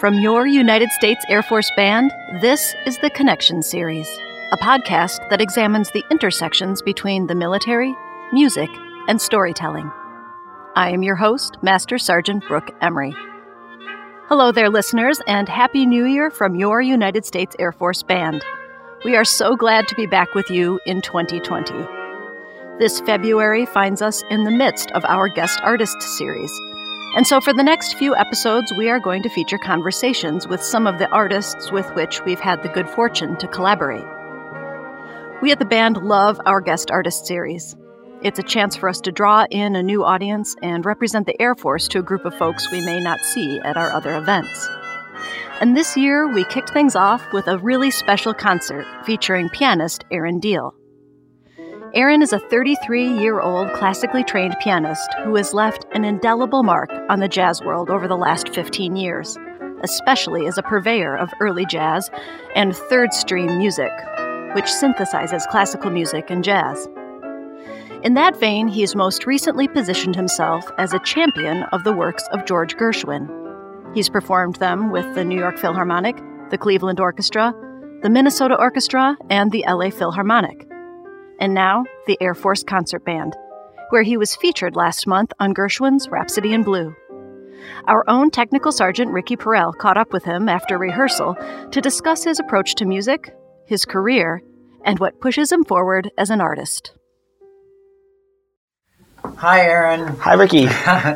From your United States Air Force Band, this is The Connection Series, a podcast that examines the intersections between the military, music, and storytelling. I am your host, Master Sgt. Brooke Emery. Hello there, listeners, and Happy New Year from your United States Air Force Band. We are so glad to be back with you in 2020. This February finds us in the midst of our Guest Artist Series. And so for the next few episodes, we are going to feature conversations with some of the artists with which we've had the good fortune to collaborate. We at the band love our Guest Artist Series. It's a chance for us to draw in a new audience and represent the Air Force to a group of folks we may not see at our other events. And this year, we kicked things off with a really special concert featuring pianist Aaron Diehl. Aaron is a 33-year-old classically trained pianist who has left an indelible mark on the jazz world over the last 15 years, especially as a purveyor of early jazz and third-stream music, which synthesizes classical music and jazz. In that vein, he's most recently positioned himself as a champion of the works of George Gershwin. He's performed them with the New York Philharmonic, the Cleveland Orchestra, the Minnesota Orchestra, and the LA Philharmonic. And now, the Air Force Concert Band, where he was featured last month on Gershwin's Rhapsody in Blue. Our own Technical Sgt. Ricky Parrell caught up with him after rehearsal to discuss his approach to music, his career, and what pushes him forward as an artist. Hi, Aaron. Hi, Ricky.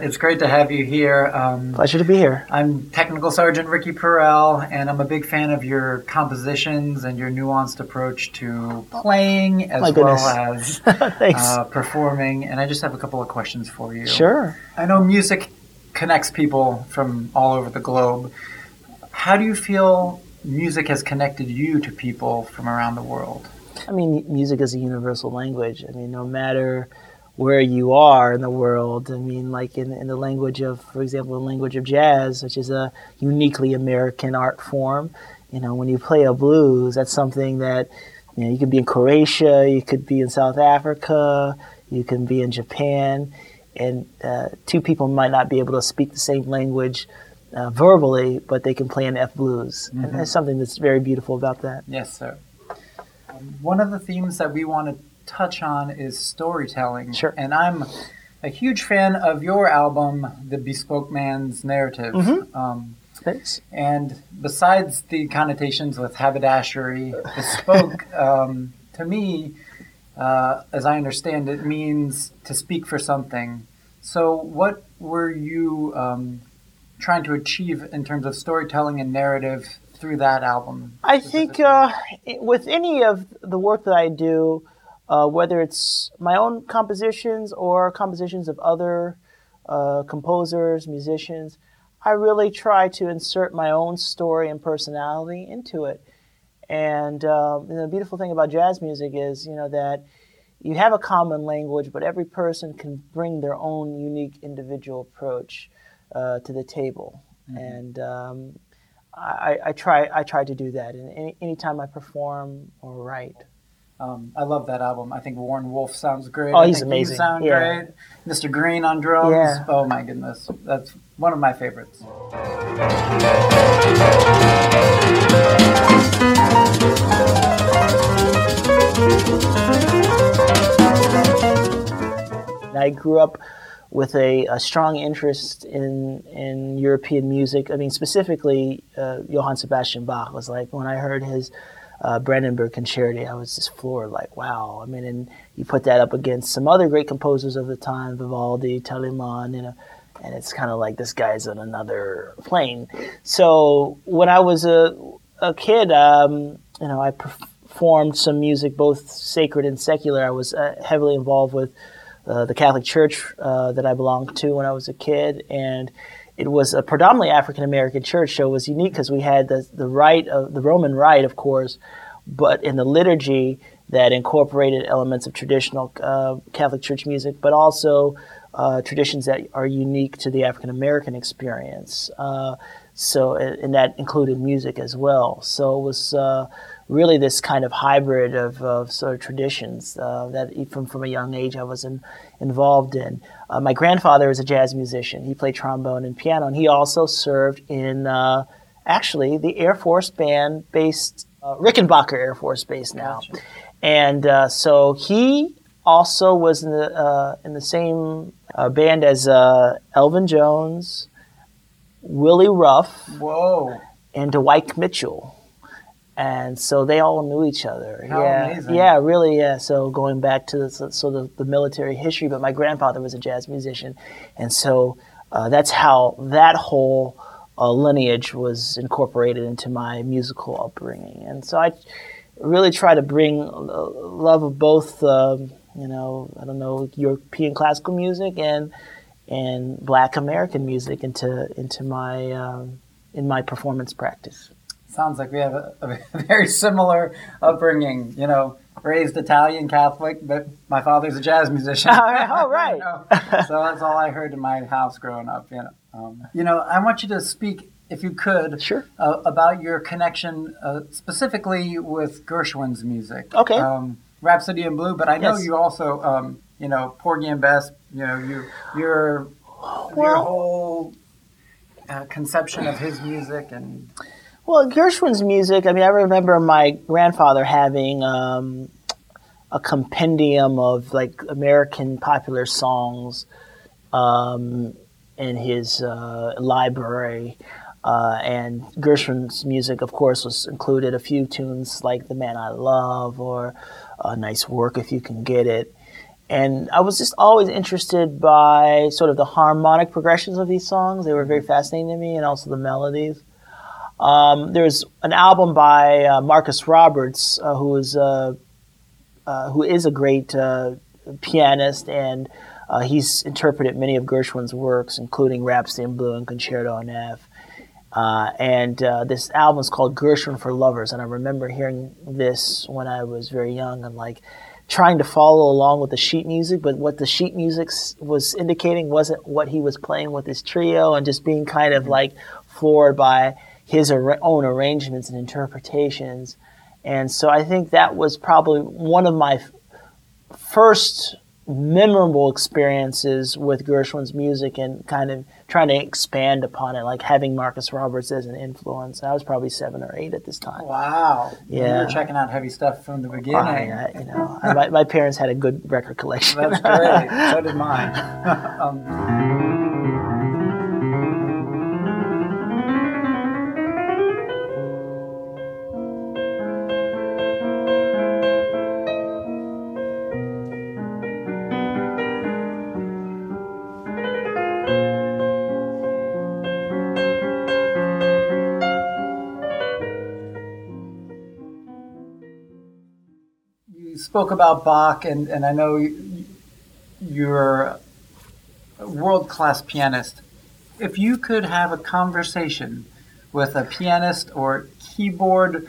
It's great to have you here. Pleasure to be here. I'm Technical Sgt. Ricky Parrell, and I'm a big fan of your compositions and your nuanced approach to playing as well as performing. And I just have a couple of questions for you. Sure. I know music connects people from all over the globe. How do you feel music has connected you to people from around the world? I mean, music is a universal language. I mean, no matter where you are in the world. I mean, like in the language of, for example, the language of jazz, which is a uniquely American art form. You know, when you play a blues, that's something that, you know, you could be in Croatia, you could be in South Africa, you can be in Japan, and two people might not be able to speak the same language verbally, but they can play an F blues. Mm-hmm. And there's something that's very beautiful about that. Yes, sir. One of the themes that we want to touch on is storytelling. Sure. And I'm a huge fan of your album, The Bespoke Man's Narrative. Mm-hmm. Thanks. And besides the connotations with haberdashery, bespoke, to me, as I understand it, means to speak for something. So what were you trying to achieve in terms of storytelling and narrative through that album? I think with any of the work that I do, whether it's my own compositions or compositions of other composers, musicians, I really try to insert my own story and personality into it. And the beautiful thing about jazz music is, you know, that you have a common language, but every person can bring their own unique individual approach to the table. Mm-hmm. And I try to do that. And anytime I perform or write. I love that album. I think Warren Wolf sounds great. Oh, he's amazing. Great. Mr. Green on drums. Yeah. Oh, my goodness. That's one of my favorites. I grew up with a strong interest in European music. I mean, specifically, Johann Sebastian Bach was like, when I heard his Brandenburg concerti, I was just floored, like, wow. I mean, and you put that up against some other great composers of the time, Vivaldi, Telemann, you know, and it's kind of like this guy's on another plane. So when I was a kid, you know, I performed some music, both sacred and secular. I was heavily involved with the Catholic Church that I belonged to when I was a kid, and it was a predominantly African-American church, so it was unique because we had the rite of the Roman rite, of course, but in the liturgy that incorporated elements of traditional Catholic church music, but also traditions that are unique to the African-American experience. So, and that included music as well. So it was really this kind of hybrid of sort of traditions that even from a young age I was involved in. My grandfather is a jazz musician. He played trombone and piano, and he also served in actually the Air Force Band based Rickenbacker Air Force Base now. Gotcha. And so he also was in the same band as Elvin Jones, Willie Ruff, whoa, and Dwight Mitchell. And so they all knew each other. How amazing. Yeah, really, yeah. So going back to the military history, but my grandfather was a jazz musician. And so that's how that whole lineage was incorporated into my musical upbringing. And so I really try to bring love of both, European classical music and Black American music into my in my performance practice. Sounds like we have a very similar upbringing, you know, raised Italian Catholic, but my father's a jazz musician. All right. You know? So that's all I heard in my house growing up. You know, I want you to speak, if you could, sure, about your connection specifically with Gershwin's music. Okay. Rhapsody in Blue, but I know you also, Porgy and Bess, your whole conception of his music and... Well, Gershwin's music, I remember my grandfather having a compendium of, American popular songs in his library. And Gershwin's music, of course, was included a few tunes like The Man I Love or Nice Work If You Can Get It. And I was just always interested by sort of the harmonic progressions of these songs. They were very fascinating to me, and also the melodies. There's an album by Marcus Roberts, who is a great pianist, and he's interpreted many of Gershwin's works, including Rhapsody in Blue and Concerto in F. And this album is called Gershwin for Lovers, and I remember hearing this when I was very young and trying to follow along with the sheet music, but what the sheet music was indicating wasn't what he was playing with his trio, and just being kind of floored by his own arrangements and interpretations. And so I think that was probably one of my first memorable experiences with Gershwin's music, and kind of trying to expand upon it, having Marcus Roberts as an influence. I was probably 7 or 8 at this time. Wow. Yeah. You were checking out heavy stuff from the beginning. My parents had a good record collection. That's great. So did mine. Spoke about Bach, and I know you're a world-class pianist. If you could have a conversation with a pianist or keyboard,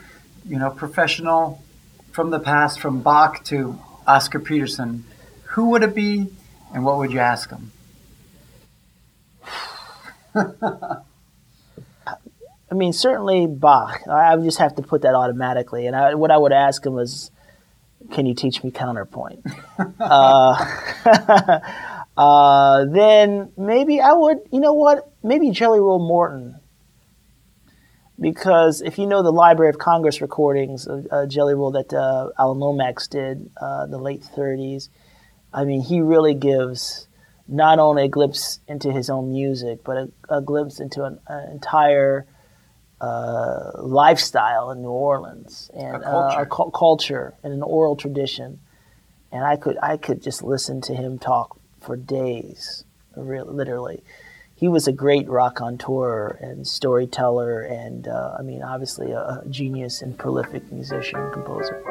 professional from the past, from Bach to Oscar Peterson, who would it be, and what would you ask him? Certainly Bach. I would just have to put that automatically. And what I would ask him is, can you teach me counterpoint? Then maybe I would, maybe Jelly Roll Morton. Because if you know the Library of Congress recordings of Jelly Roll that Al Lomax did the late 30s, he really gives not only a glimpse into his own music, but a glimpse into an entire lifestyle in New Orleans, and a culture and an oral tradition, and I could just listen to him talk for days. Literally, he was a great raconteur and storyteller, and obviously a genius and prolific musician and composer.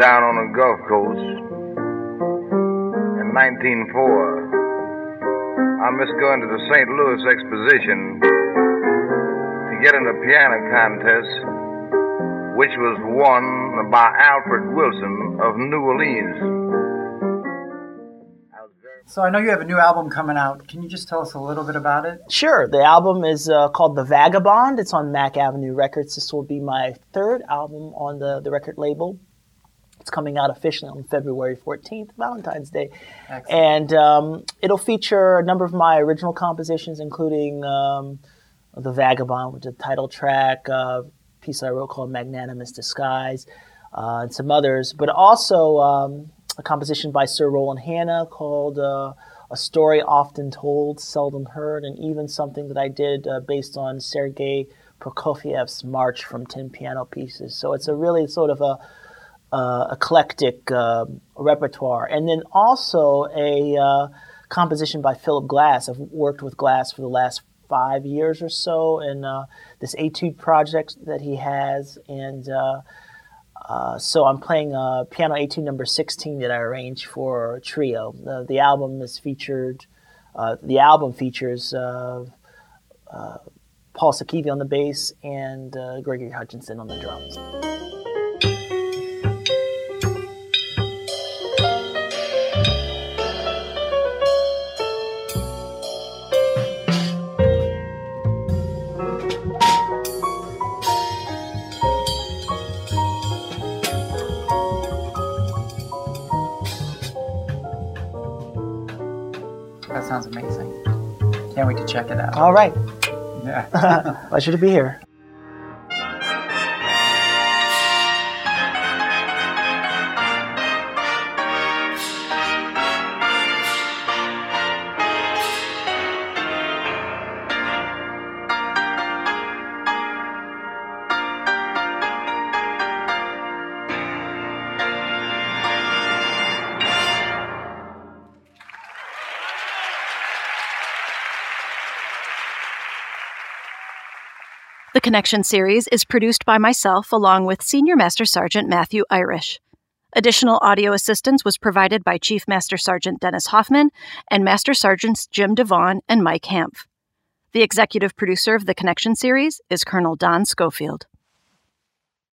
Down on the Gulf Coast in 1904, I missed going to the St. Louis Exposition to get in a piano contest, which was won by Alfred Wilson of New Orleans. So I know you have a new album coming out. Can you just tell us a little bit about it? Sure. The album is called The Vagabond. It's on Mack Avenue Records. This will be my third album on the record label. It's coming out officially on February 14th, Valentine's Day. Excellent. And it'll feature a number of my original compositions, including The Vagabond, which is the title track, a piece I wrote called Magnanimous Disguise, and some others. But also... a composition by Sir Roland Hanna called A Story Often Told, Seldom Heard, and even something that I did based on Sergei Prokofiev's March from 10 Piano Pieces. So it's a really sort of a eclectic repertoire. And then also a composition by Philip Glass. I've worked with Glass for the last 5 years or so in this etude project that he has, and so I'm playing piano etude number 16 that I arranged for a trio. The album is featured. The album features Paul Sakiewicz on the bass and Gregory Hutchinson on the drums. Sounds amazing. Can't wait to check it out. All right. Yeah. Pleasure to be here. The Connection series is produced by myself along with Senior Master Sergeant Matthew Irish. Additional audio assistance was provided by Chief Master Sergeant Dennis Hoffman and Master Sergeants Jim Devon and Mike Hampf. The executive producer of The Connection series is Colonel Don Schofield.